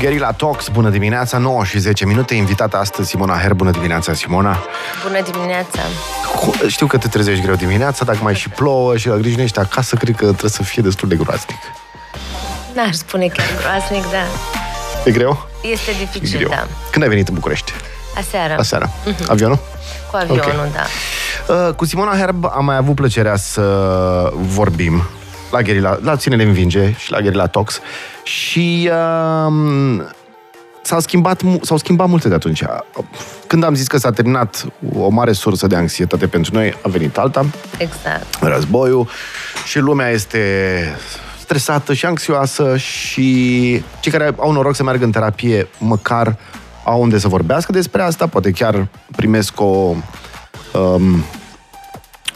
Guerilla Talks, bună dimineața, 9:10. Invitată astăzi Simona Herb. Bună dimineața, Simona. Bună dimineața. Știu că te trezești greu dimineața, dacă mai și plouă și la grijinești acasă, cred că trebuie să fie destul de groaznic. N-aș spune că e groaznic, da. E greu? Este dificil, greu. Da. Când ai venit în București? Aseară. Aseară. Mm-hmm. Avionul? Cu avionul, okay. Da. Cu Simona Herb am mai avut plăcerea să vorbim la Guerilla, la Ține-le Învinge și la Guerilla Talks și s-au schimbat multe de atunci. Când am zis că s-a terminat o mare sursă de anxietate pentru noi, a venit alta. Exact. Războiul și lumea este stresată și anxioasă și cei care au noroc să meargă în terapie măcar au unde să vorbească despre asta, poate chiar primesc o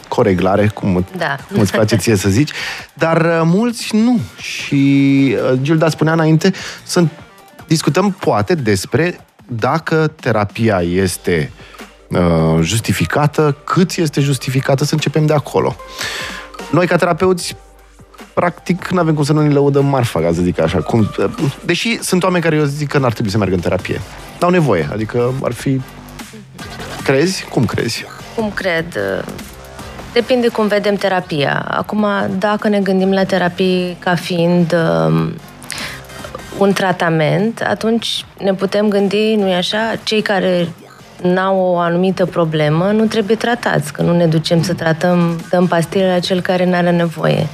coreglare, cum îți place ție să zici, dar mulți nu. Și Gilda spunea înainte să discutăm poate despre dacă terapia este justificată, cât este justificată, să începem de acolo. Noi ca terapeuți practic nu avem cum să nu ne lăudăm marfa, ca să zic așa. Deși sunt oameni care eu zic că n-ar trebui să meargă în terapie. N-au nevoie, adică ar fi... Crezi? Cum crezi? Cum cred? Depinde cum vedem terapia. Acum, dacă ne gândim la terapie ca fiind un tratament, atunci ne putem gândi, nu-i așa, cei care n-au o anumită problemă nu trebuie tratați, că nu ne ducem să dăm pastile la cel care n-are nevoie.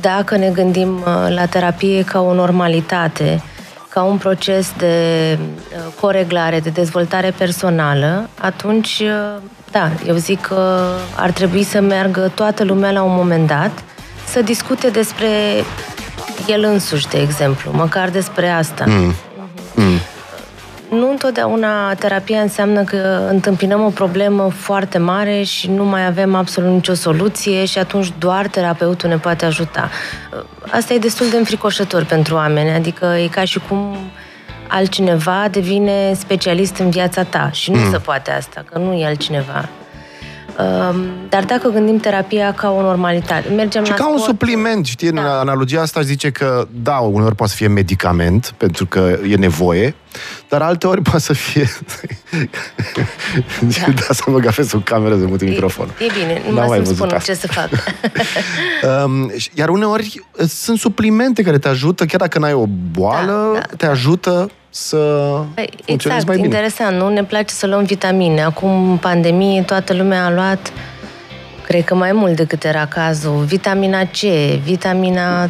Dacă ne gândim la terapie ca o normalitate, ca un proces de coreglare, de dezvoltare personală, atunci, da, eu zic că ar trebui să meargă toată lumea la un moment dat să discute despre el însuși, de exemplu, măcar despre asta. Nu întotdeauna terapia înseamnă că întâmpinăm o problemă foarte mare și nu mai avem absolut nicio soluție și atunci doar terapeutul ne poate ajuta. Asta e destul de înfricoșător pentru oameni, adică e ca și cum altcineva devine specialist în viața ta și nu se poate asta, că nu e altcineva. Dar dacă gândim terapia ca o normalitate, mergem și la ca sport, un supliment, știi, da. În analogia asta aș zice că, da, uneori poate să fie medicament, pentru că e nevoie, dar alteori poate să fie... Da, da, să mă gafez o cameră, să mut microfonul. E bine, nu mai spun asta. Ce să fac. Iar uneori sunt suplimente care te ajută, chiar dacă n-ai o boală, te ajută să funcționezi mai bine. Interesant, nu? Ne place să luăm vitamine. Acum, în pandemie, toată lumea a luat, cred că mai mult decât era cazul, vitamina C,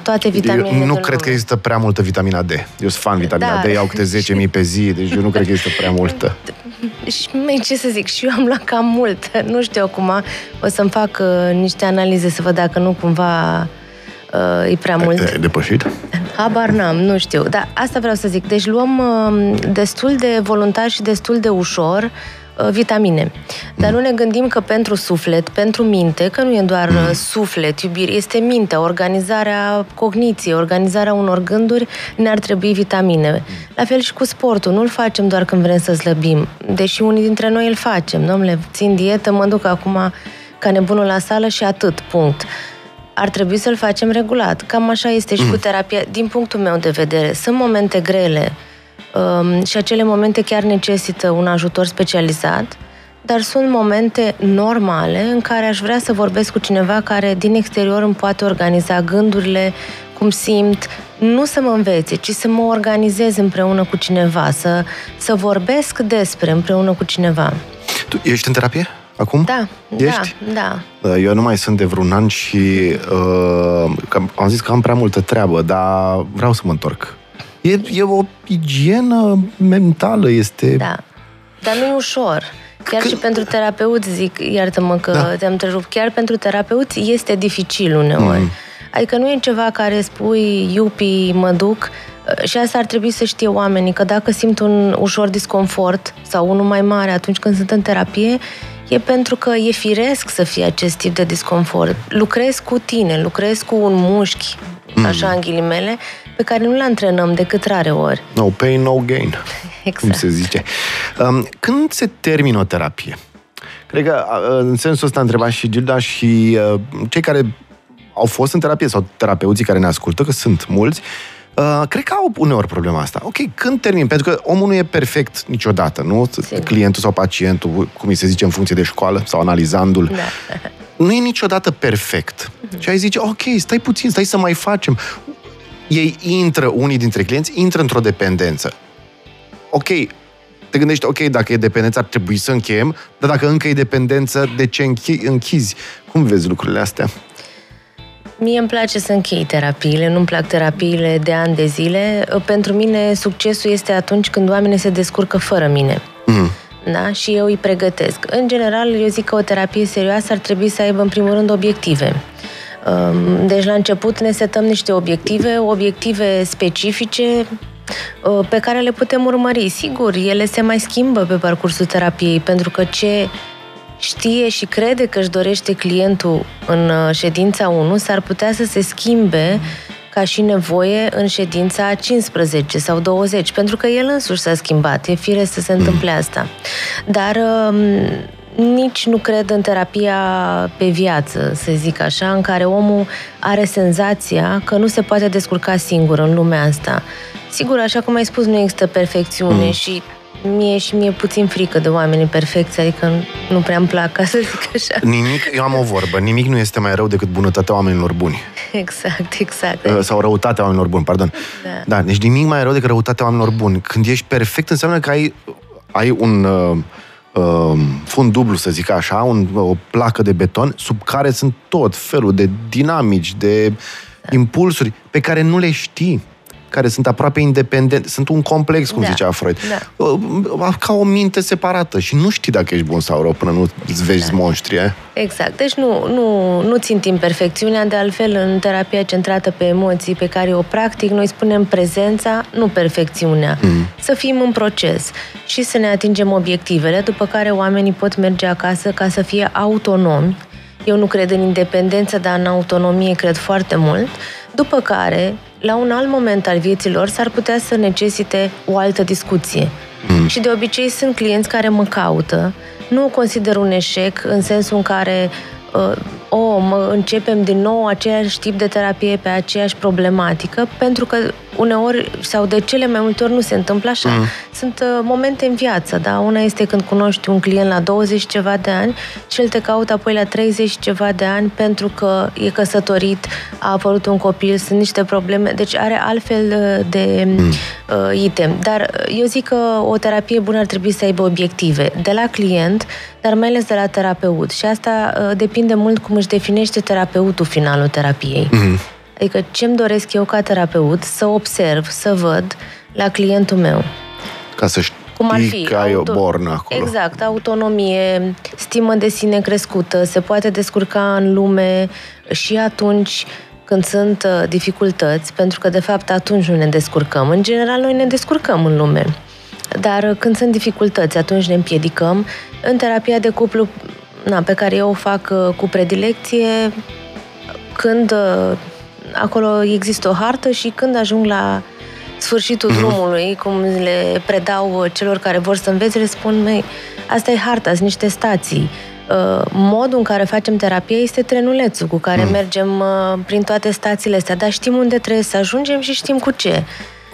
toate vitaminele. Eu nu cred că există prea multă vitamina D. Eu sunt fan vitamina D, iau câte 10.000 pe zi, deci eu nu cred că există prea multă. Și, ce să zic, și eu am luat cam mult. Nu știu acum, o să-mi fac niște analize să văd dacă nu cumva... e prea mult. E depășit? Habar n-am, nu știu. Dar asta vreau să zic. Deci luăm destul de voluntar și destul de ușor vitamine. Dar nu ne gândim că pentru suflet, pentru minte, că nu e doar suflet, iubire, este mintea, organizarea cogniției, organizarea unor gânduri, ne-ar trebui vitamine. La fel și cu sportul. Nu-l facem doar când vrem să slăbim. Deși unii dintre noi îl facem. Dom'le, țin dietă, mă duc acum ca nebunul la sală și atât, punct. Ar trebui să-l facem regulat. Cam așa este și cu terapia, din punctul meu de vedere. Sunt momente grele și acele momente chiar necesită un ajutor specializat, dar sunt momente normale în care aș vrea să vorbesc cu cineva care din exterior îmi poate organiza gândurile, cum simt, nu să mă învețe, ci să mă organizez împreună cu cineva, să vorbesc despre împreună cu cineva. Tu ești în terapie? Acum? Da, ești? Da. Eu nu mai sunt de vreun an și am zis că am prea multă treabă, dar vreau să mă întorc. E o igienă mentală, este... Da, dar nu e ușor. Chiar și pentru terapeuți, zic, iartă-mă că te-am întrerupt, chiar pentru terapeuți este dificil uneori. Adică nu e ceva care spui, iupi, mă duc... Și asta ar trebui să știe oamenii, că dacă simt un ușor disconfort sau unul mai mare atunci când sunt în terapie, e pentru că e firesc să fie acest tip de disconfort. Lucrez cu tine, lucrez cu un mușchi, așa în ghilimele, pe care nu-l antrenăm decât rare ori. No pain, no gain, exact. Cum se zice. Când se termină o terapie? Cred că în sensul ăsta întreba și Gilda și cei care au fost în terapie sau terapeuții care ne ascultă, că sunt mulți, Cred că au uneori problema asta. Ok, când termin? Pentru că omul nu e perfect niciodată, nu? Sim. Clientul sau pacientul, cum îi se zice în funcție de școală, sau analizandul, da. Nu e niciodată perfect. Uh-huh. Și ai zice, ok, stai puțin, stai să mai facem. Ei intră, unii dintre clienți, intră într-o dependență. Ok, te gândești, ok, dacă e dependență, ar trebui să încheiem, dar dacă încă e dependență, de ce închizi? Cum vezi lucrurile astea? Mie îmi place să închei terapiile, nu-mi plac terapiile de ani de zile. Pentru mine, succesul este atunci când oamenii se descurcă fără mine. Mm. Da? Și eu îi pregătesc. În general, eu zic că o terapie serioasă ar trebui să aibă, în primul rând, obiective. Deci, la început, ne setăm niște obiective specifice pe care le putem urmări. Sigur, ele se mai schimbă pe parcursul terapiei, pentru că ce știe și crede că își dorește clientul în ședința 1 s-ar putea să se schimbe ca și nevoie în ședința 15 sau 20, pentru că el însuși s-a schimbat. E firesc să se întâmple asta. Dar nici nu cred în terapia pe viață, să zic așa, în care omul are senzația că nu se poate descurca singur în lumea asta. Sigur, așa cum ai spus, nu există perfecțiune și mie puțin frică de oamenii perfecți, adică nu prea îmi plac, ca să zic așa. Eu am o vorbă, nimic nu este mai rău decât bunătatea oamenilor buni. Exact. Sau răutatea oamenilor buni, pardon. Da, deci nimic mai rău decât răutatea oamenilor buni. Când ești perfect, înseamnă că ai un fund dublu, să zic așa, o placă de beton sub care sunt tot felul de dinamici, de impulsuri pe care nu le știi, care sunt aproape independente, sunt un complex, cum zicea Freud. Da. Ca o minte separată și nu știi dacă ești bun sau rău până nu îți vezi monștri. Exact. Deci nu țintim perfecțiunea, de altfel în terapia centrată pe emoții pe care o practic, noi spunem prezența, nu perfecțiunea. Să fim în proces și să ne atingem obiectivele, după care oamenii pot merge acasă ca să fie autonomi. Eu nu cred în independență, dar în autonomie cred foarte mult. După care, la un alt moment al vieților, s-ar putea să necesite o altă discuție. Și de obicei sunt clienți care mă caută, nu o consider un eșec în sensul în care începem din nou aceeași tip de terapie pe aceeași problematică, pentru că uneori sau de cele mai multe ori nu se întâmplă așa. Sunt momente în viață, da? Una este când cunoști un client la 20 ceva de ani și el te caută apoi la 30 ceva de ani pentru că e căsătorit, a apărut un copil, sunt niște probleme, deci are altfel de item. Dar eu zic că o terapie bună ar trebui să aibă obiective de la client, dar mai ales de la terapeut. Și asta depinde mult cum își definește terapeutul finalul terapiei. Adică ce-mi doresc eu ca terapeut să observ, să văd la clientul meu. Ca să știi cum ar fi, că ai o bornă acolo. Exact, autonomie, stimă de sine crescută, se poate descurca în lume și atunci când sunt dificultăți, pentru că de fapt atunci nu ne descurcăm. În general noi ne descurcăm în lume, dar când sunt dificultăți, atunci ne împiedicăm. În terapia de cuplu, pe care eu o fac cu predilecție, când acolo există o hartă și când ajung la sfârșitul drumului, cum le predau celor care vor să învețe, le spun, asta e harta, sunt niște stații. Modul în care facem terapie este trenulețul cu care mergem prin toate stațiile astea, dar știm unde trebuie să ajungem și știm cu ce.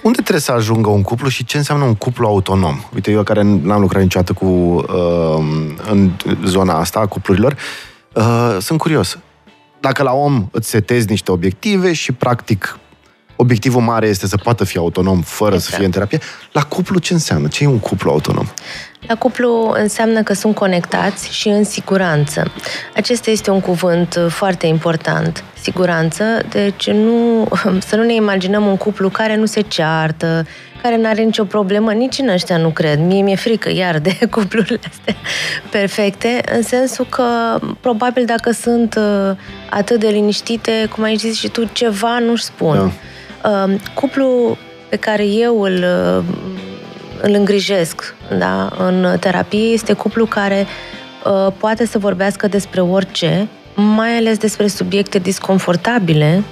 Unde trebuie să ajungă un cuplu și ce înseamnă un cuplu autonom? Uite, eu care n-am lucrat niciodată în zona asta a cuplurilor, sunt curios. Dacă la om îți setezi niște obiective și, practic, obiectivul mare este să poată fi autonom fără să fie în terapie, la cuplu ce înseamnă? Ce e un cuplu autonom? La cuplu înseamnă că sunt conectați și în siguranță. Acesta este un cuvânt foarte important. Siguranță, deci să nu ne imaginăm un cuplu care nu se ceartă, care n-are nicio problemă, nici în ăștia nu cred. Mie mi-e frică iar de cuplurile astea perfecte, în sensul că probabil dacă sunt atât de liniștite, cum ai zis și tu, ceva nu-și spun. Da. Cuplu pe care eu îl îngrijesc în terapie este cuplu care poate să vorbească despre orice, mai ales despre subiecte disconfortabile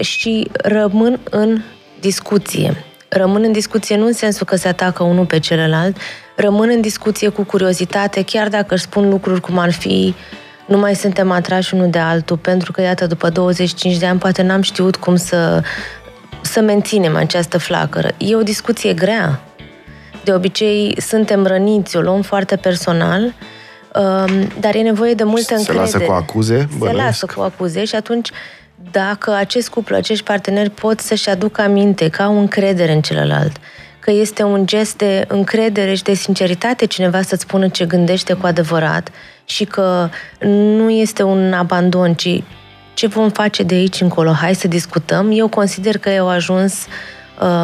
și rămân în discuție. Rămân în discuție nu în sensul că se atacă unul pe celălalt, rămân în discuție cu curiozitate, chiar dacă își spun lucruri cum ar fi nu mai suntem atrași unul de altul, pentru că, iată, după 25 de ani poate n-am știut cum să să menținem această flacără. E o discuție grea. De obicei, suntem răniți, o luăm foarte personal, dar e nevoie de multă încredere. Se lasă cu acuze? Bănesc. Se lasă cu acuze și atunci, dacă acest cuplu, acești parteneri pot să-și aducă aminte că au încredere în celălalt, că este un gest de încredere și de sinceritate cineva să-ți spună ce gândește cu adevărat și că nu este un abandon, ci ce vom face de aici încolo, hai să discutăm, eu consider că eu ajuns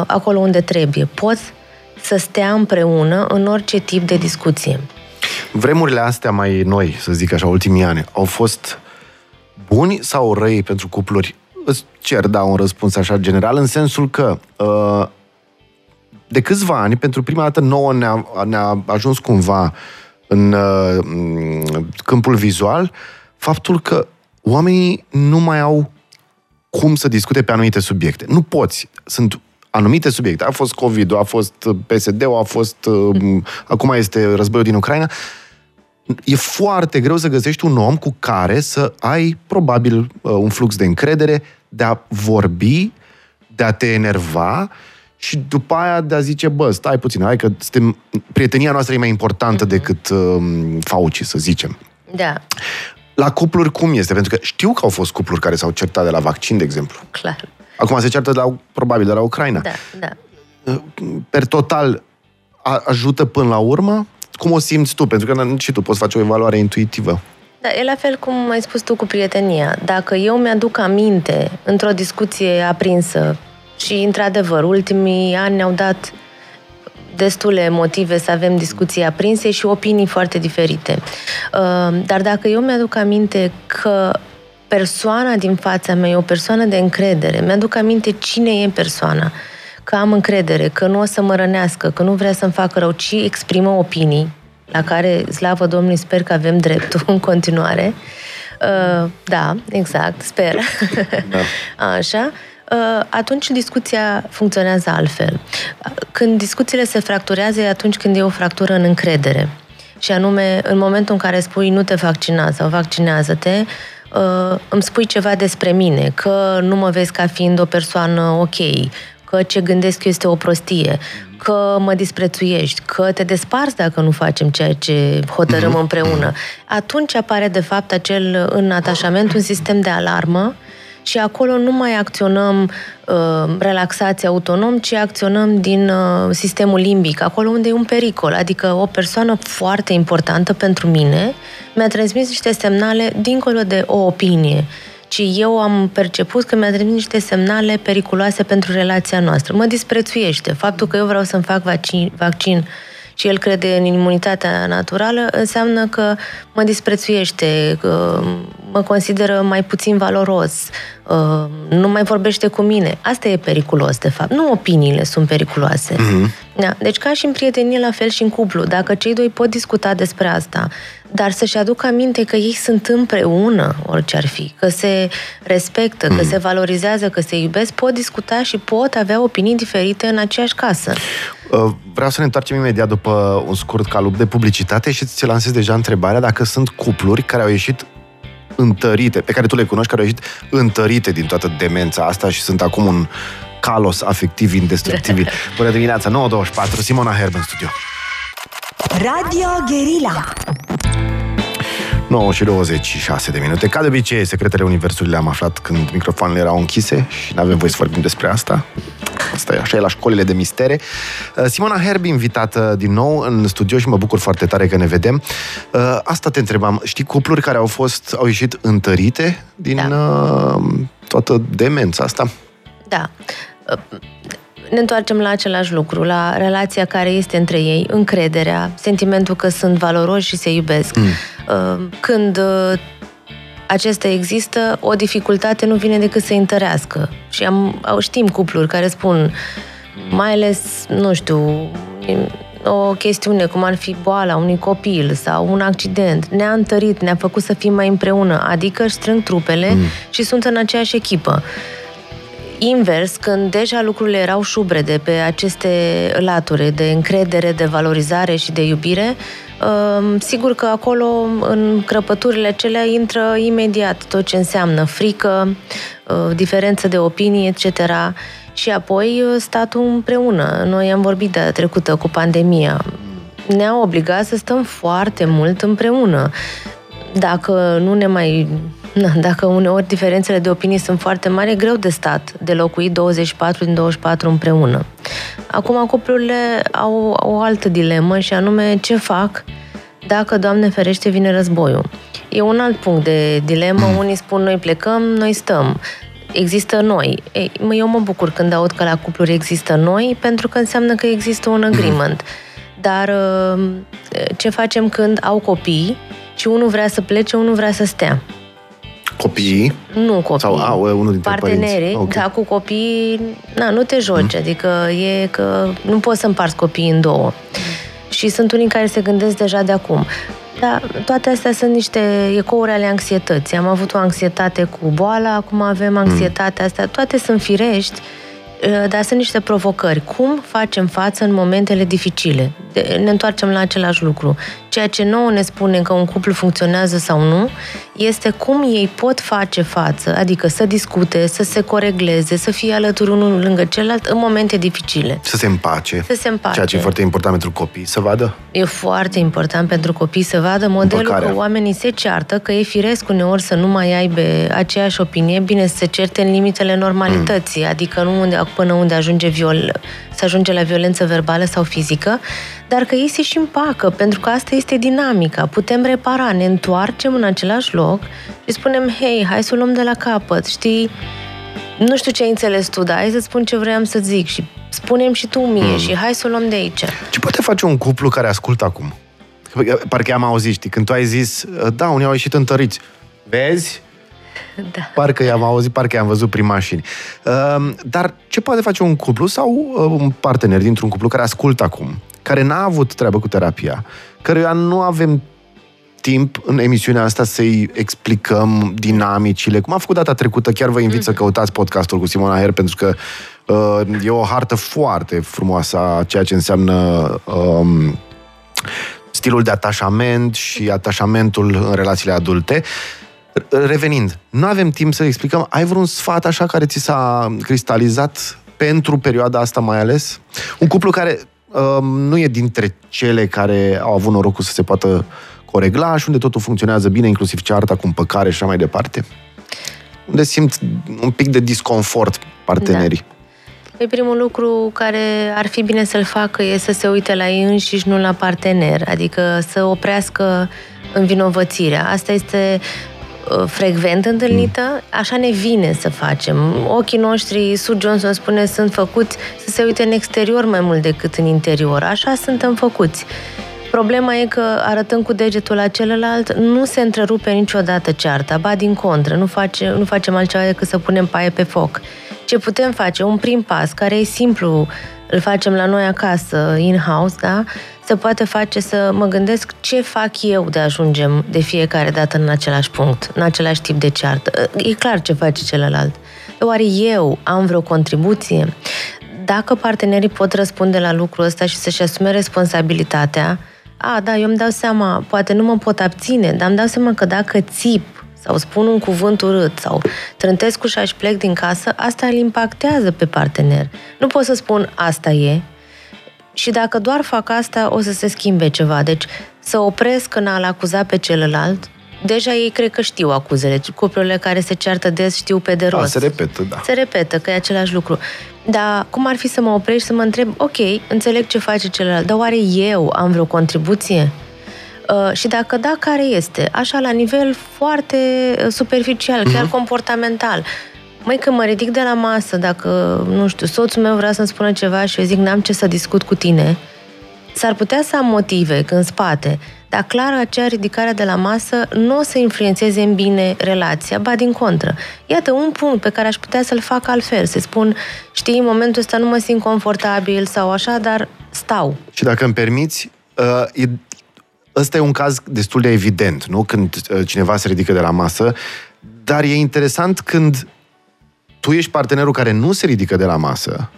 acolo unde trebuie. Pot să stea împreună în orice tip de discuție. Vremurile astea mai noi, să zic așa, ultimii ani, au fost buni sau răi pentru cupluri? Îți cer, da, un răspuns așa general, în sensul că de câțiva ani, pentru prima dată nouă ne-a ajuns cumva în câmpul vizual faptul că oamenii nu mai au cum să discute pe anumite subiecte. Nu poți. Sunt anumite subiecte. A fost COVID-ul, a fost PSD-ul, a fost... Acum este războiul din Ucraina. E foarte greu să găsești un om cu care să ai, probabil, un flux de încredere, de a vorbi, de a te enerva și după aia de a zice, bă, stai puțin, hai că suntem, prietenia noastră e mai importantă decât Fauci, să zicem. Da. La cupluri cum este? Pentru că știu că au fost cupluri care s-au certat de la vaccin, de exemplu. Clar. Acum se certă, probabil, de la Ucraina. Da, da. Per total, ajută până la urmă? Cum o simți tu? Pentru că și tu poți face o evaluare intuitivă. Da, e la fel cum ai spus tu cu prietenia. Dacă eu mi-aduc aminte într-o discuție aprinsă și, într-adevăr, ultimii ani ne-au dat destule motive să avem discuții aprinse și opinii foarte diferite. Dar dacă eu mi-aduc aminte că persoana din fața mea e o persoană de încredere, mi-aduc aminte cine e persoana, că am încredere, că nu o să mă rănească, că nu vrea să-mi facă rău, ci exprimă opinii, la care, slavă Domnului, sper că avem dreptul în continuare. Da, exact, sper. Da. Așa. Atunci discuția funcționează altfel. Când discuțiile se fracturează, e atunci când e o fractură în încredere. Și anume, în momentul în care spui nu te vaccina sau vaccinează-te, îmi spui ceva despre mine, că nu mă vezi ca fiind o persoană ok, că ce gândesc eu este o prostie, că mă disprețuiești, că te desparți dacă nu facem ceea ce hotărâm împreună. Atunci apare, de fapt, acel în atașament, un sistem de alarmă. Și acolo nu mai acționăm relaxați autonom, ci acționăm din sistemul limbic, acolo unde e un pericol. Adică o persoană foarte importantă pentru mine mi-a transmis niște semnale dincolo de o opinie, ci eu am perceput că mi-a transmis niște semnale periculoase pentru relația noastră. Mă disprețuiește. Faptul că eu vreau să-mi fac vaccin și el crede în imunitatea naturală, înseamnă că mă disprețuiește, că mă consideră mai puțin valoros, nu mai vorbește cu mine. Asta e periculos, de fapt. Nu opiniile sunt periculoase. Da. Deci ca și în prietenie, la fel și în cuplu. Dacă cei doi pot discuta despre asta, dar să-și aducă aminte că ei sunt împreună, orice ar fi, că se respectă, că se valorizează, că se iubesc, pot discuta și pot avea opinii diferite în aceeași casă. Vreau să ne întoarcem imediat după un scurt calup de publicitate și ți-l lansez deja întrebarea dacă sunt cupluri care au ieșit întărite, pe care tu le cunoști, care au ieșit întărite din toată demența asta și sunt acum un calos afectiv indestructibil. Bună dimineața, 9.24, Simona Herb în studio. Radio Guerilla. 9:26 de minute. Ca de obicei, secretele Universului le-am aflat când microfoanele erau închise și n-avem voie să vorbim despre asta. Asta e așa, e la școlile de mistere. Simona Herb, invitată din nou în studio și mă bucur foarte tare că ne vedem. Asta te întrebam. Știi cupluri care au ieșit întărite din toată demența asta? Da. Ne întoarcem la același lucru, la relația care este între ei, încrederea, sentimentul că sunt valoroși și se iubesc. Când acesta există, o dificultate nu vine decât să întărească. Și știm cupluri care spun, mai ales, nu știu, o chestiune cum ar fi boala unui copil sau un accident, ne-a întărit, ne-a făcut să fim mai împreună, adică își strâng trupele și sunt în aceeași echipă. Invers, când deja lucrurile erau șubrede pe aceste laturi de încredere, de valorizare și de iubire, sigur că acolo, în crăpăturile acelea, intră imediat tot ce înseamnă frică, diferență de opinii, etc. Și apoi statul împreună. Noi am vorbit de trecută cu pandemia. Ne-a obligat să stăm foarte mult împreună. Dacă uneori diferențele de opinii sunt foarte mari, e greu de stat de locuit 24 din 24 împreună. Acum cuplurile au o altă dilemă și anume ce fac dacă, Doamne ferește, vine războiul. E un alt punct de dilemă. Unii spun noi plecăm, noi stăm. Există noi. Ei, eu mă bucur când aud că la cupluri există noi, pentru că înseamnă că există un agreement. Dar ce facem când au copii și unul vrea să plece, unul vrea să stea? Copiii? Nu copiii. Sau unul dintre partenerii, okay. Dar cu copiii, nu te joci. Adică e că nu poți să împarți copiii în două. Și sunt unii care se gândesc deja de acum. Dar toate astea sunt niște ecouri ale anxietății. Am avut o anxietate cu boala, acum avem anxietatea asta. Toate sunt firești, dar sunt niște provocări. Cum facem față în momentele dificile? Ne întoarcem la același lucru. Ceea ce nouă ne spune că un cuplu funcționează sau nu, este cum ei pot face față, adică să discute, să se coregleze, să fie alături unul lângă celălalt în momente dificile. Să se împace. Ceea ce e foarte important pentru copii, să vadă. E foarte important pentru copii să vadă modelul că oamenii se ceartă, că e firesc uneori să nu mai aibă aceeași opinie, bine să se certe în limitele normalității, adică nu până unde ajunge să ajunge la violență verbală sau fizică, dar că ei se și împacă, pentru că asta este dinamica. Putem repara, ne întoarcem în același loc și spunem, hai să o luăm de la capăt, știi? Nu știu ce ai înțeles tu, dar hai să spun ce vreau să zic și spune-mi și tu mie și hai să o luăm de aici. Ce poate face un cuplu care ascultă acum? Parcă am auzit, știi, când tu ai zis, da, unii au ieșit întăriți. Vezi? Da. Parcă i-am auzit, parcă i-am văzut prin mașini. Dar ce poate face un cuplu sau un partener dintr-un cuplu care ascultă acum, care n-a avut treabă cu terapia, căruia nu avem timp în emisiunea asta să-i explicăm dinamicile, cum a făcut data trecută, chiar vă invit să căutați podcastul cu Simona Herb, pentru că e o hartă foarte frumoasă a ceea ce înseamnă stilul de atașament și atașamentul în relațiile adulte. Revenind, nu avem timp să explicăm, ai vreun sfat așa care ți s-a cristalizat pentru perioada asta mai ales? Un cuplu care nu e dintre cele care au avut norocul să se poată coregla și unde totul funcționează bine, inclusiv cearta cu împăcare și așa mai departe. Unde simt un pic de disconfort partenerii. Da. Primul lucru care ar fi bine să-l facă e să se uite la ei înșiși, nu la partener. Adică să oprească învinovățirea. Asta este frecvent întâlnită, așa ne vine să facem. Ochii noștri, Sue Johnson spune, sunt făcuți să se uite în exterior mai mult decât în interior. Așa suntem făcuți. Problema e că arătând cu degetul la celălalt, nu se întrerupe niciodată cearta, ba din contră, nu facem altceva decât să punem paie pe foc. Ce putem face? Un prim pas, care e simplu, îl facem la noi acasă, in-house, da? Se poate face să mă gândesc ce fac eu de ajungem de fiecare dată în același punct, în același tip de ceartă. E clar ce face celălalt. Oare eu am vreo contribuție? Dacă partenerii pot răspunde la lucrul ăsta și să-și asume responsabilitatea, eu îmi dau seama, poate nu mă pot abține, dar îmi dau seama că dacă țip, sau spun un cuvânt urât, sau trântesc ușa și plec din casă, asta îl impactează pe partener. Nu pot să spun, asta e. Și dacă doar fac asta, o să se schimbe ceva. Deci să opresc în a-l acuza pe celălalt. Deja ei cred că știu acuzele. Cuplurile care se ceartă des știu pe de rost. Se repetă, că e același lucru. Dar cum ar fi să mă oprești, să mă întreb, ok, înțeleg ce face celălalt, dar oare eu am vreo contribuție? Și dacă da, care este? Așa, la nivel foarte superficial, chiar comportamental. Măi, că mă ridic de la masă, dacă, nu știu, soțul meu vrea să-mi spună ceva și eu zic, n-am ce să discut cu tine, s-ar putea să am motive în spate, dar clar acea ridicare de la masă nu o să influențeze în bine relația, ba din contră. Iată, un punct pe care aș putea să-l fac altfel, să spun, știi, în momentul ăsta nu mă simt confortabil sau așa, dar stau. Și dacă îmi permiți, ăsta e un caz destul de evident, nu? Când cineva se ridică de la masă, dar e interesant când tu ești partenerul care nu se ridică de la masă,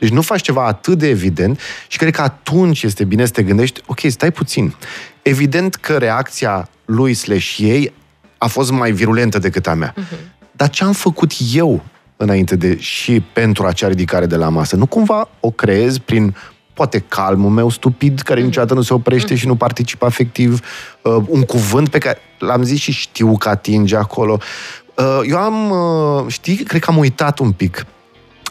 deci nu faci ceva atât de evident și cred că atunci este bine să te gândești, ok, stai puțin. Evident că reacția lui/ei a fost mai virulentă decât a mea. Dar ce am făcut eu înainte de și pentru acea ridicare de la masă? Nu cumva o creez prin, poate, calmul meu stupid, care niciodată nu se oprește și nu participă afectiv, un cuvânt pe care l-am zis și știu că atinge acolo. Eu am, știi, cred că am uitat un pic.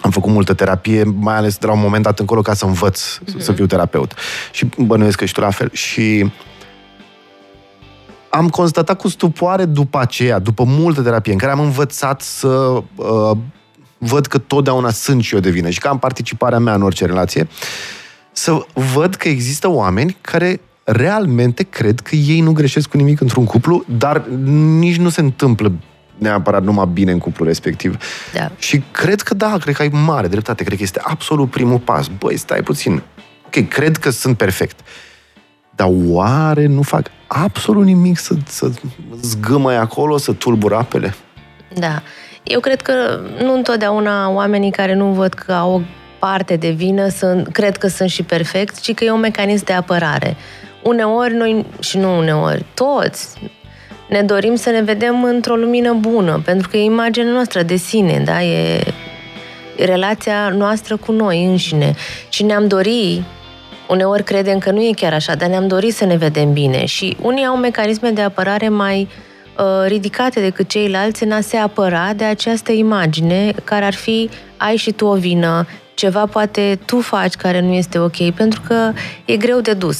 Am făcut multă terapie, mai ales de la un moment dat încolo, ca să învăț să fiu terapeut. Și bănuiesc că și tu la fel. Și am constatat cu stupoare după aceea, după multă terapie, în care am învățat să văd că totdeauna sunt și eu de vină și că am participarea mea în orice relație, să văd că există oameni care realmente cred că ei nu greșesc cu nimic într-un cuplu, dar nici nu se întâmplă neapărat numai bine în cuplul respectiv. Da. Și cred că da, cred că ai mare dreptate, cred că este absolut primul pas. Băi, stai puțin. Ok, cred că sunt perfect. Dar oare nu fac absolut nimic să zgâmăi acolo, să tulbur apele? Da. Eu cred că nu întotdeauna oamenii care nu văd că au o parte de vină cred că sunt și perfecți, ci că e un mecanism de apărare. Uneori noi, și nu uneori, toți ne dorim să ne vedem într-o lumină bună, pentru că e imaginea noastră de sine, da? E relația noastră cu noi înșine. Și ne-am dorit, uneori credem că nu e chiar așa, dar ne-am dorit să ne vedem bine. Și unii au mecanisme de apărare mai ridicate decât ceilalți în a se apăra de această imagine, care ar fi, ai și tu o vină, ceva poate tu faci care nu este ok, pentru că e greu de dus.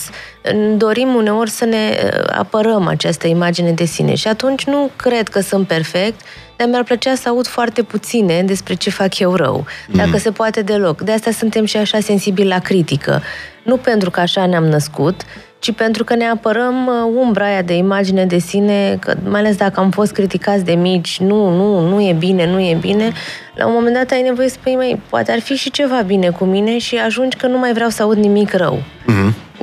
Dorim uneori să ne apărăm această imagine de sine și atunci nu cred că sunt perfect, dar mi-ar plăcea să aud foarte puține despre ce fac eu rău, dacă se poate deloc. De asta suntem și așa sensibili la critică. Nu pentru că așa ne-am născut, ci pentru că ne apărăm umbra aia de imagine de sine, că mai ales dacă am fost criticați de mici, nu e bine, nu e bine, la un moment dat ai nevoie să spui, măi, poate ar fi și ceva bine cu mine și ajungi că nu mai vreau să aud nimic rău.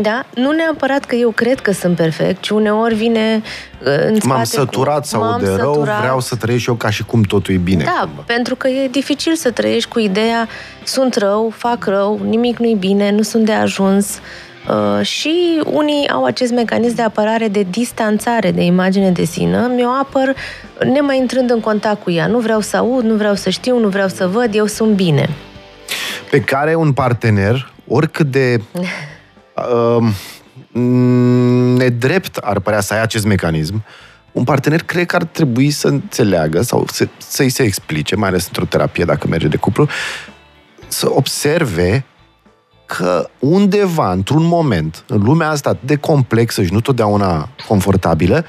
Da? Nu neapărat că eu cred că sunt perfect, ci uneori vine în spate. M-am săturat să aud de rău, vreau să trăiesc eu ca și cum totul e bine. Da, cumva. Pentru că e dificil să trăiești cu ideea sunt rău, fac rău, nimic nu-i bine, nu sunt de ajuns. Și unii au acest mecanism de apărare, de distanțare de imagine de sine. Mi-o apăr nemai intrând în contact cu ea. Nu vreau să aud, nu vreau să știu, nu vreau să văd, eu sunt bine. Pe care un partener, oricât de nedrept ar părea să ai acest mecanism, un partener cred că ar trebui să înțeleagă sau să-i se explice, mai ales într-o terapie dacă merge de cuplu, să observe că undeva, într-un moment, în lumea asta atât de complexă și nu totdeauna confortabilă,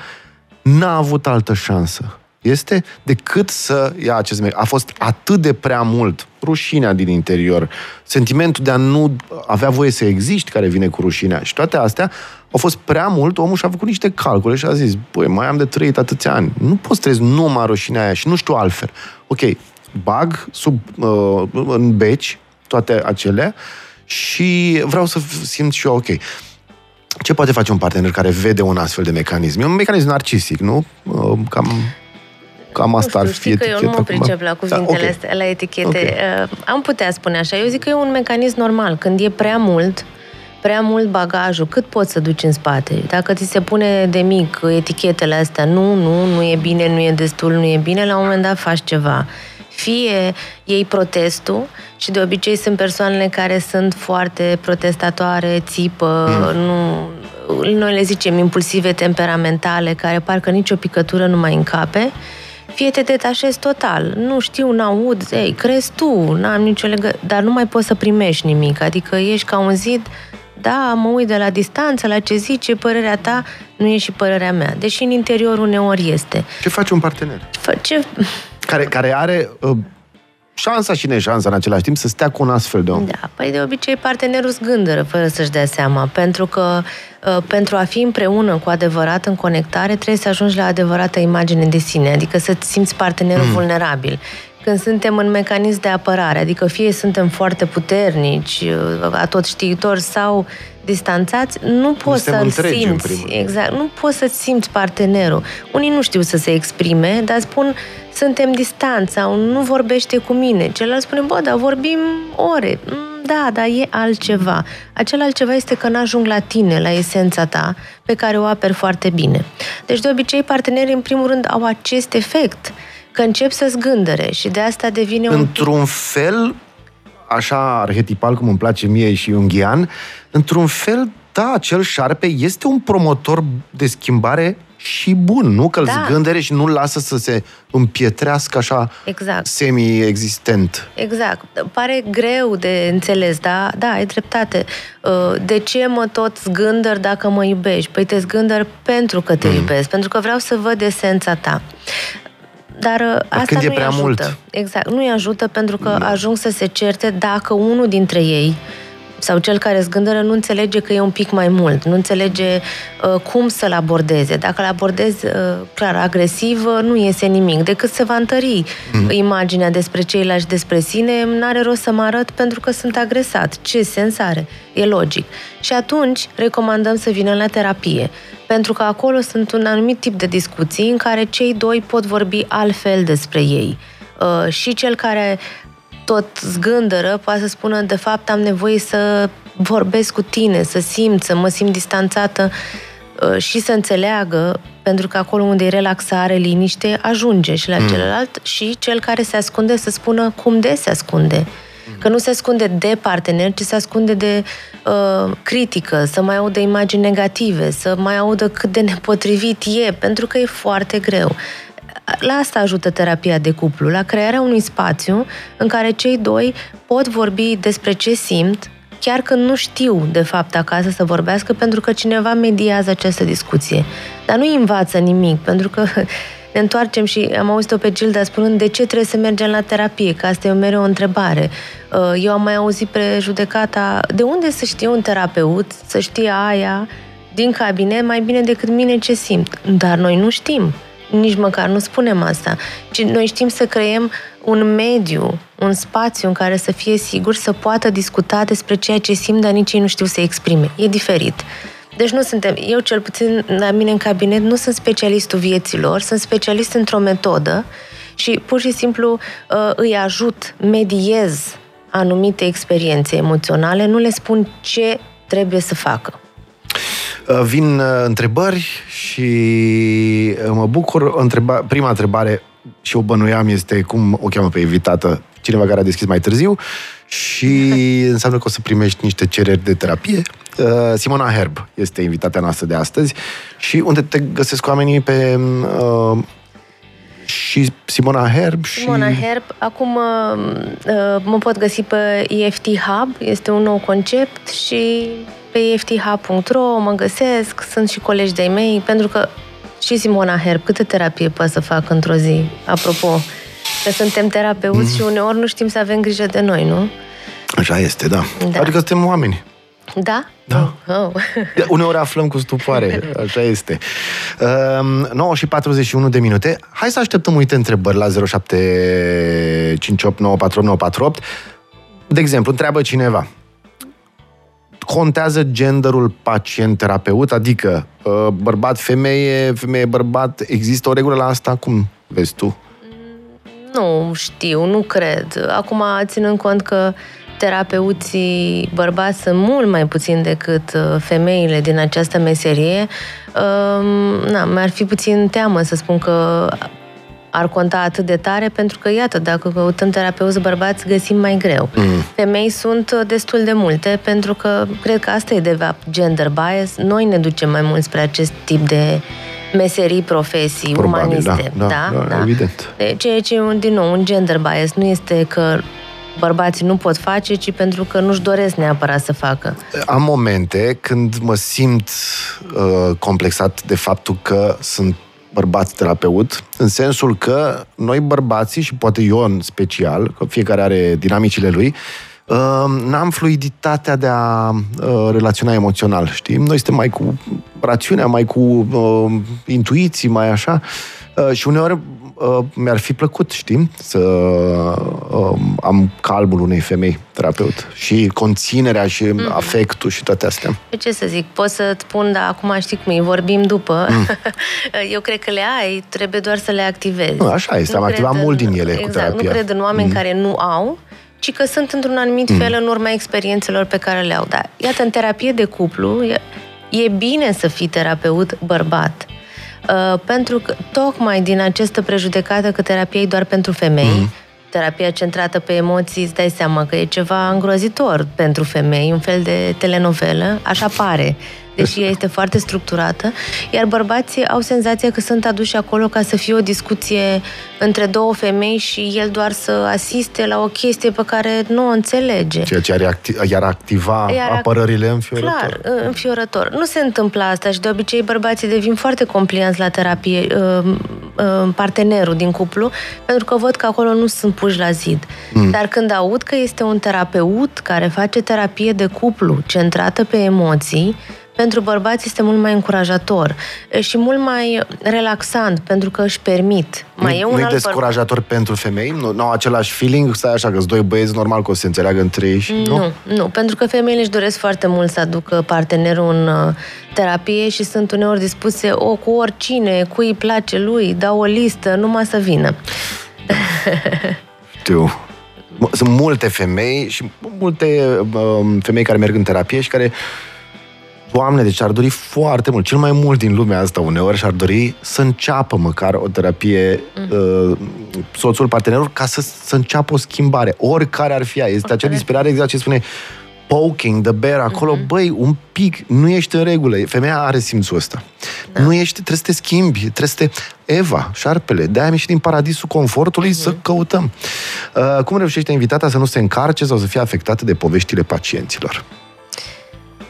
n-a avut altă șansă. Este decât să ia acest mecanism. A fost atât de prea mult rușinea din interior, sentimentul de a nu avea voie să existi care vine cu rușinea și toate astea au fost prea mult, omul și-a făcut niște calcule și a zis, băi, mai am de trăit atâția ani, nu poți trăiesc numai rușinea aia și nu știu altfel. Ok, bag sub, în beci toate acelea și vreau să simt și eu ok. Ce poate face un partener care vede un astfel de mecanism? E un mecanism narcisic, nu? Cam asta ar fi eticheta. Știi că eu nu mă pricep la cuvintele astea, la etichete. Okay. Am putea spune așa. Eu zic că e un mecanism normal. Când e prea mult bagajul, cât poți să duci în spate? Dacă ți se pune de mic etichetele astea, nu e bine, nu e destul, nu e bine, la un moment dat faci ceva. Fie iei protestul, și de obicei sunt persoanele care sunt foarte protestatoare, țipă, noi le zicem impulsive, temperamentale, care parcă nicio picătură nu mai încape, fie te detașezi total. Nu știu, n-aud, crezi tu, n-am nicio legătură, dar nu mai poți să primești nimic, adică ești ca un zid, da, mă uit de la distanță, la ce zice, părerea ta nu e și părerea mea, deși în interior uneori este. Ce face un partener? Care are șansa și neșansa în același timp să stea cu un astfel de om. Da, păi de obicei partenerul zgândără fără să-și dea seama, pentru că pentru a fi împreună cu adevărat în conectare trebuie să ajungi la adevărată imagine de sine, adică să-ți simți partenerul vulnerabil. Când suntem în mecanism de apărare, adică fie suntem foarte puternici, atot știitori sau distanțați, nu poți să-l simți. Exact, nu poți să-ți simți partenerul. Unii nu știu să se exprime, dar spun suntem distanți sau nu vorbește cu mine. Celălalt spune, bă, dar vorbim ore. Da, dar e altceva. Acel altceva este că n-ajung la tine, la esența ta, pe care o aperi foarte bine. Deci, de obicei, partenerii, în primul rând, au acest efect că încep să zgândăre și de asta devine un... Într-un fel, așa arhetipal cum îmi place mie și Jungian, într-un fel, da, acel șarpe este un promotor de schimbare și bun, nu? Că îl zgândere și nu-l lasă să se împietrească așa semi-existent. Exact. Pare greu de înțeles, da? Da, ai dreptate. De ce mă tot zgândăr dacă mă iubești? Păi te zgândăr pentru că te iubesc, pentru că vreau să văd esența ta. Dar asta nu-i ajută. Mult. Exact. Nu-i ajută pentru că ajung să se certe dacă unul dintre ei sau cel care zgândără nu înțelege că e un pic mai mult, nu înțelege cum să-l abordeze. Dacă îl abordezi clar, agresiv, nu iese nimic, decât se va întări imaginea despre ceilalți, despre sine, n-are rost să mă arăt pentru că sunt agresat. Ce sens are? E logic. Și atunci recomandăm să vină la terapie, pentru că acolo sunt un anumit tip de discuții în care cei doi pot vorbi altfel despre ei. Și cel care tot zgândără poate să spună, de fapt, am nevoie să vorbesc cu tine, să simt, să mă simt distanțată și să înțeleagă, pentru că acolo unde e relaxare, liniște, ajunge și la celălalt, și cel care se ascunde să spună cum de se ascunde. Că nu se ascunde de partener, ci se ascunde de critică, să mai audă imagini negative, să mai audă cât de nepotrivit e, pentru că e foarte greu. La asta ajută terapia de cuplu, la crearea unui spațiu în care cei doi pot vorbi despre ce simt, chiar când nu știu, de fapt, acasă să vorbească, pentru că cineva mediază această discuție. Dar nu-i învață nimic, pentru că ne întoarcem și am auzit-o pe Gilda spunând de ce trebuie să mergem la terapie, că asta e mereu o întrebare. Eu am mai auzit prejudecata, de unde să știe un terapeut, să știe aia din cabinet mai bine decât mine ce simt. Dar noi nu știm. Nici măcar nu spunem asta, ci noi știm să creăm un mediu, un spațiu în care să fie sigur, să poată discuta despre ceea ce simt, dar nici ei nu știu să exprime. E diferit. Deci nu suntem, eu cel puțin la mine în cabinet, nu sunt specialistul vieților, sunt specialist într-o metodă și pur și simplu îi ajut, mediez anumite experiențe emoționale, nu le spun ce trebuie să facă. Vin întrebări și mă bucur. Prima întrebare, și o bănuiam, este cum o cheamă pe invitată, cineva care a deschis mai târziu, și înseamnă că o să primești niște cereri de terapie. Simona Herb este invitata noastră de astăzi. Și unde te găsesc oamenii pe... Și Simona Herb și... Simona Herb. Acum mă pot găsi pe EFT Hub, este un nou concept, și pe efth.ro mă găsesc, sunt și colegi de-ai mei, pentru că și Simona Herb, câtă terapie poate să fac într-o zi? Apropo, că suntem terapeuți și uneori nu știm să avem grijă de noi, nu? Așa este, da. Adică suntem oameni. Da. Oh. Uneori aflăm cu stupoare, așa este. 9:41. Hai să așteptăm, uite, întrebări la 0758948948. De exemplu, întreabă cineva: contează genderul pacient-terapeut? Adică bărbat, femeie, femeie, bărbat, există o regulă la asta? Cum vezi tu? Nu știu, nu cred. Acum, ținând cont că terapeuții bărbați sunt mult mai puțini decât femeile din această meserie, mi-ar fi puțin teamă să spun că ar conta atât de tare, pentru că, iată, dacă căutăm terapeuți bărbați, găsim mai greu. Femei sunt destul de multe, pentru că cred că asta e, de fapt, gender bias. Noi ne ducem mai mult spre acest tip de meserii, profesii, probabil, umaniste. Da, evident. Ceea ce e, din nou, un gender bias. Nu este că bărbații nu pot face, ci pentru că nu-și doresc neapărat să facă. Am momente când mă simt complexat de faptul că sunt bărbați terapeut, în sensul că noi bărbații, și poate eu în special, că fiecare are dinamicile lui, n-am fluiditatea de a relaționa emoțional, știi? Noi suntem mai cu rațiunea, mai cu intuiții, mai așa, și uneori mi-ar fi plăcut, știi, să am calmul unei femei terapeut și conținerea și afectul și toate astea. Ce să zic, pot să-ți spun, dar acum știi cum e, vorbim după. Eu cred că le ai, trebuie doar să le activezi. Nu, așa este, nu am activat mult din ele cu terapia. Nu cred în oameni care nu au, ci că sunt într-un anumit fel în urma experiențelor pe care le au. Dar, iată, în terapie de cuplu, e bine să fii terapeut bărbat. pentru că tocmai din această prejudecată că terapia e doar pentru femei, terapia centrată pe emoții, îți dai seama că e ceva îngrozitor pentru femei, un fel de telenovelă, așa pare, deși ea este foarte structurată, iar bărbații au senzația că sunt aduși acolo ca să fie o discuție între două femei și el doar să asiste la o chestie pe care nu o înțelege. Ceea ce i-ar activa apărările înfiorător. Clar, înfiorător. Nu se întâmplă asta și de obicei bărbații devin foarte complianți la terapie, partenerul din cuplu, pentru că văd că acolo nu sunt puși la zid. Dar când aud că este un terapeut care face terapie de cuplu centrată pe emoții, pentru bărbați este mult mai încurajator și mult mai relaxant, pentru că își permit. Nu-i descurajator pentru femei? Nu au același feeling? Stai așa, că-s doi băieți, normal că o să se înțeleagă între ei și... Nu, pentru că femeile își doresc foarte mult să aducă partenerul în terapie și sunt uneori dispuse cu oricine, cui îi place lui, dau o listă, numai să vină. Știu. Sunt multe femei și multe femei care merg în terapie și care... Doamne, deci ar dori foarte mult, cel mai mult din lumea asta uneori, și-ar dori să înceapă măcar o terapie soțul, partenerul, ca să înceapă o schimbare, oricare ar fi ea. Este acea disperare, exact ce spune poking the bear acolo, băi, un pic, nu ești în regulă. Femeia are simțul ăsta. Da. Nu ești, trebuie să te schimbi, trebuie să te... Eva, șarpele, de-aia am ieșit din paradisul confortului să căutăm. Cum reușește invitata să nu se încarce sau să fie afectată de poveștile pacienților?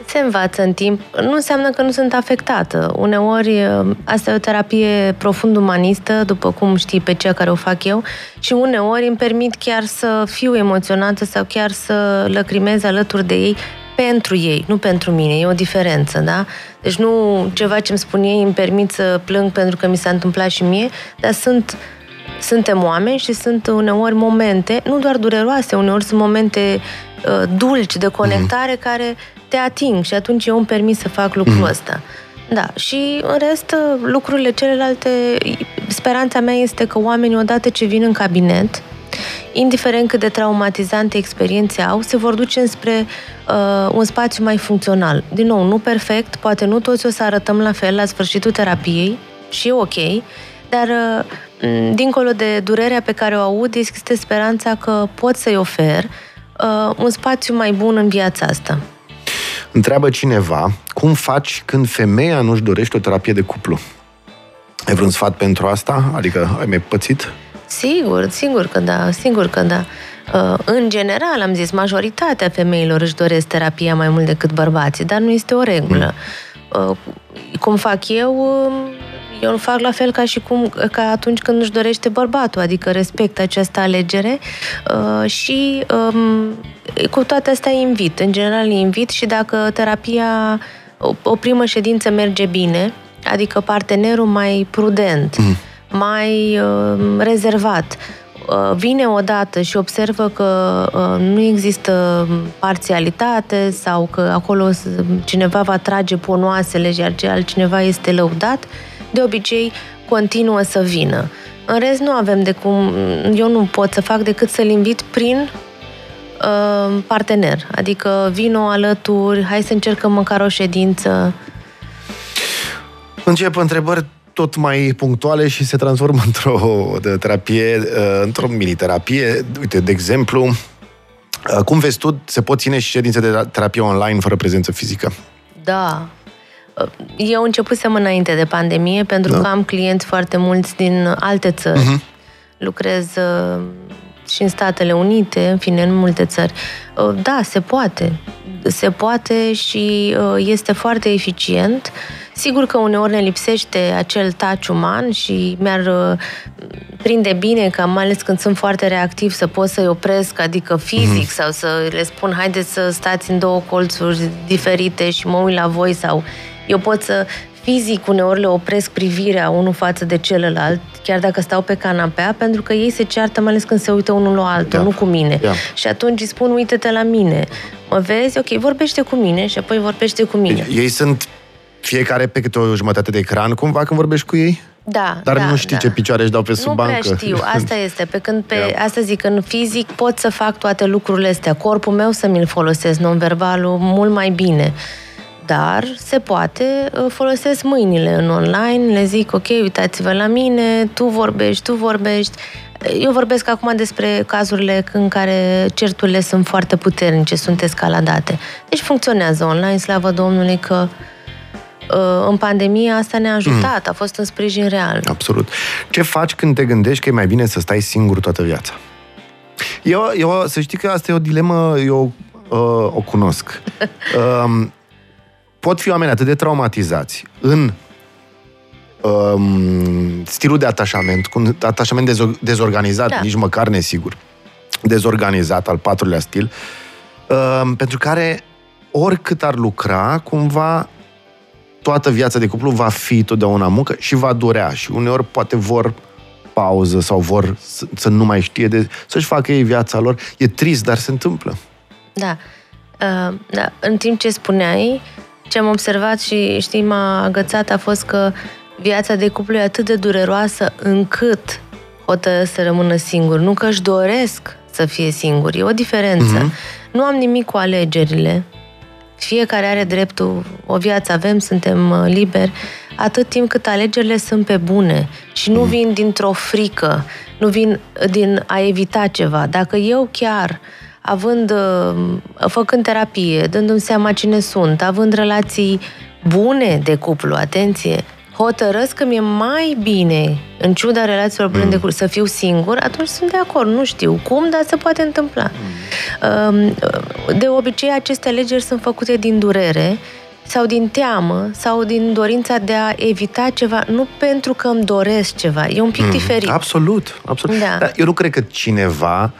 Se învață în timp. Nu înseamnă că nu sunt afectată. Uneori, asta e o terapie profund umanistă, după cum știi pe cea care o fac eu, și uneori îmi permit chiar să fiu emoționată sau chiar să lăcrimez alături de ei, pentru ei, nu pentru mine. E o diferență, da? Deci nu ceva ce îmi spun ei îmi permit să plâng pentru că mi s-a întâmplat și mie, dar suntem oameni și sunt uneori momente, nu doar dureroase, uneori sunt momente dulci de conectare care te ating și atunci eu îmi permit să fac lucrul ăsta. Da, și în rest, lucrurile celelalte, speranța mea este că oamenii, odată ce vin în cabinet, indiferent cât de traumatizante experiențe au, se vor duce înspre un spațiu mai funcțional. Din nou, nu perfect, poate nu toți o să arătăm la fel la sfârșitul terapiei și e ok, dar dincolo de durerea pe care o aud, este speranța că pot să-i ofer un spațiu mai bun în viața asta. Întreabă cineva, cum faci când femeia nu-și dorește o terapie de cuplu? Ai vreun sfat pentru asta? Adică ai mai pățit? Sigur că da. În general, am zis, majoritatea femeilor își doresc terapia mai mult decât bărbații, dar nu este o regulă. Cum fac eu? Eu îl fac la fel ca și ca atunci când își dorește bărbatul, adică respect această alegere și cu toate astea invit. În general invit și dacă terapia, o primă ședință merge bine, adică partenerul mai prudent, mai rezervat, vine odată și observă că nu există parțialitate sau că acolo cineva va trage ponoasele și altcineva este lăudat, de obicei continuă să vină. În rest, nu avem de cum, eu nu pot să fac decât să-l invit prin partener. Adică vino alături, hai să încercăm măcar o ședință. Încep întrebări tot mai punctuale și se transformă într-o mini-terapie. Uite, de exemplu, cum vezi tu, se pot ține și ședințe de terapie online fără prezență fizică? Da. Eu începusem înainte de pandemie pentru că am clienți foarte mulți din alte țări. Lucrez și în Statele Unite, în fine, în multe țări. Da, se poate. Se poate și este foarte eficient. Sigur că uneori ne lipsește acel touch uman și mi-ar prinde bine, că mai ales când sunt foarte reactiv, să pot să-i opresc, adică fizic, sau să le spun, haideți să stați în două colțuri diferite și mă uit la voi, sau eu pot să fizic uneori le opresc privirea unul față de celălalt, chiar dacă stau pe canapea, pentru că ei se ceartă, mai ales când se uită unul la altul, nu cu mine. Și atunci îi spun, uite-te la mine, mă vezi? Ok, vorbește cu mine și apoi vorbește cu mine. Ei sunt... Fiecare pe câte o jumătate de ecran, cumva, când vorbești cu ei? Da. Dar nu știi ce picioare își dau pe sub bancă. Nu prea știu, asta este. Asta zic, în fizic pot să fac toate lucrurile astea. Corpul meu să mi-l folosesc, non-verbalul, mult mai bine. dar se poate, folosesc mâinile în online, le zic, ok, uitați-vă la mine, tu vorbești. Eu vorbesc acum despre cazurile în care certurile sunt foarte puternice, sunt escaladate. Deci funcționează online, slavă Domnului că în pandemie asta ne-a ajutat, a fost un sprijin real. Absolut. Ce faci când te gândești că e mai bine să stai singur toată viața? Eu să știi că asta e o dilemă, eu o cunosc. Pot fi oameni atât de traumatizați în stilul de atașament, cu atașament dezorganizat, da, nici măcar nesigur, dezorganizat, al patrulea stil, pentru care oricât ar lucra, cumva toată viața de cuplu va fi totdeauna muncă și va durea și uneori poate vor pauză sau vor să nu mai știe, să-și facă ei viața lor. E trist, dar se întâmplă. Da. Da. În timp ce spuneai, ce am observat și, știi, m-a agățat a fost că viața de cuplu e atât de dureroasă încât hotărăsc să rămână singur. Nu că își doresc să fie singur. E o diferență. Nu am nimic cu alegerile. Fiecare are dreptul, o viață avem, suntem liberi, atât timp cât alegerile sunt pe bune și nu vin dintr-o frică, nu vin din a evita ceva. Dacă eu chiar, făcând terapie, dându-mi seama cine sunt, având relații bune de cuplu, atenție, hotărăsc că mi-e mai bine, în ciuda relațiilor bune de cuplu, să fiu singur, atunci sunt de acord. Nu știu cum, dar se poate întâmpla. De obicei, aceste alegeri sunt făcute din durere sau din teamă sau din dorința de a evita ceva, nu pentru că îmi doresc ceva. E un pic diferit. Absolut, absolut. Da. Dar eu nu cred că cineva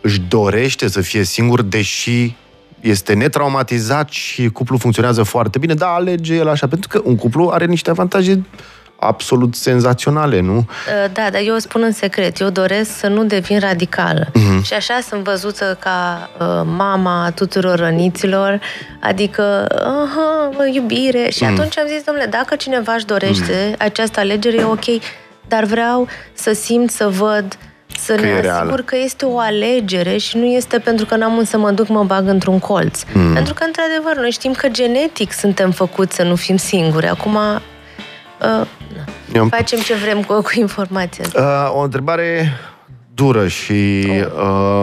își dorește să fie singur, deși este netraumatizat și cuplul funcționează foarte bine, dar alege el așa, pentru că un cuplu are niște avantaje absolut senzaționale, nu? Da, dar eu spun în secret, eu doresc să nu devin radicală. Și așa sunt văzută ca mama tuturor răniților, adică iubire. Și atunci am zis, domnule, dacă cineva își dorește această alegere, e ok, dar vreau să simt, să văd, să ne asigur că este o alegere și nu este pentru că n-am unde să mă duc, mă bag într-un colț. Pentru că, într-adevăr, noi știm că genetic suntem făcuți să nu fim singuri. Acum facem ce vrem cu informația asta. O întrebare dură și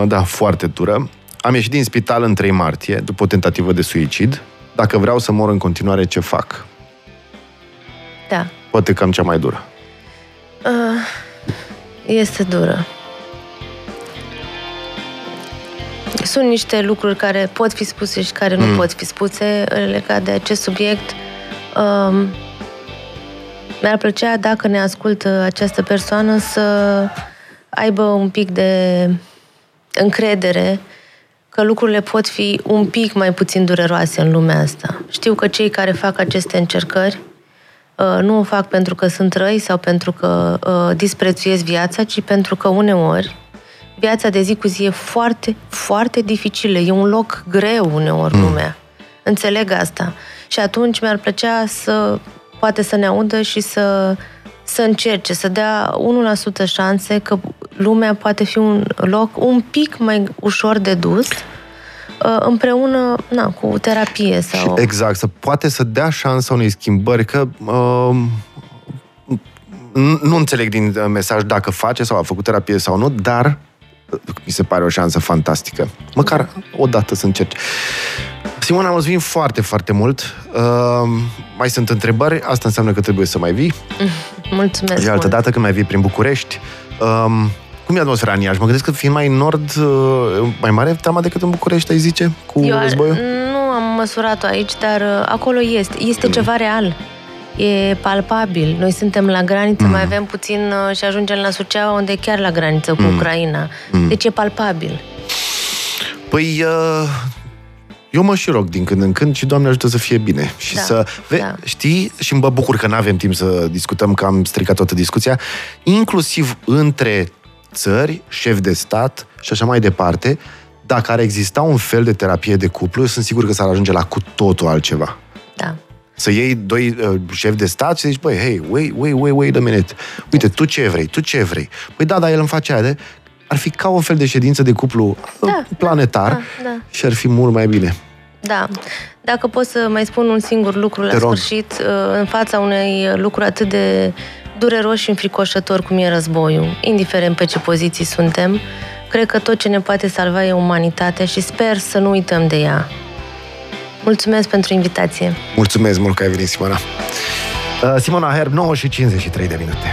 da, foarte dură. Am ieșit din spital în 3 martie după o tentativă de suicid. Dacă vreau să mor în continuare, ce fac? Da. Poate cam cea mai dură. Este dură. Sunt niște lucruri care pot fi spuse și care nu pot fi spuse legat de acest subiect. Mi-ar plăcea, dacă ne ascultă această persoană, să aibă un pic de încredere că lucrurile pot fi un pic mai puțin dureroase în lumea asta. Știu că cei care fac aceste încercări nu o fac pentru că sunt răi sau pentru că disprețuiesc viața, ci pentru că uneori viața de zi cu zi e foarte, foarte dificilă. E un loc greu uneori lumea. Înțeleg asta. Și atunci mi-ar plăcea să poate să ne audă și să încerce, să dea 1% șanse că lumea poate fi un loc un pic mai ușor de dus împreună, cu terapie sau... Exact, să poate să dea șansa unei schimbări, că nu înțeleg din mesaj dacă face sau a făcut terapie sau nu, dar mi se pare o șansă fantastică. Măcar o dată să încerci. Simona, am mulțumit foarte, foarte mult. Mai sunt întrebări, asta înseamnă că trebuie să mai vii. Mulțumesc. Și altă dată când mai vii prin București. Cum e atmosfera în Iași? Mă gândesc că fiind mai în nord, mai mare teama decât în București, ai zice, cu războiul? Nu am măsurat-o aici, dar acolo este. Este ceva real. E palpabil. Noi suntem la graniță, mai avem puțin și ajungem la Suceava, unde e chiar la graniță cu Ucraina. Deci e palpabil. Păi... Eu mă și rog din când în când și Doamne ajută să fie bine. Și știi, și mă bucur că n-avem timp să discutăm, că am stricat toată discuția, inclusiv între țări, șefi de stat și așa mai departe, dacă ar exista un fel de terapie de cuplu, eu sunt sigur că s-ar ajunge la cu totul altceva. Da. Să iei doi șefi de stat și zici, băi, hey, wait a minute. Uite, tu ce vrei? Păi da, el îmi face aia de... Ar fi ca un fel de ședință de cuplu planetar și ar fi mult mai bine. Da. Dacă pot să mai spun un singur lucru la sfârșit, în fața unei lucruri atât de dureroși și înfricoșători cum e războiul, indiferent pe ce poziții suntem, cred că tot ce ne poate salva e umanitatea și sper să nu uităm de ea. Mulțumesc pentru invitație. Mulțumesc mult că ai venit, Simona. Simona Herb, 9:53 de minute.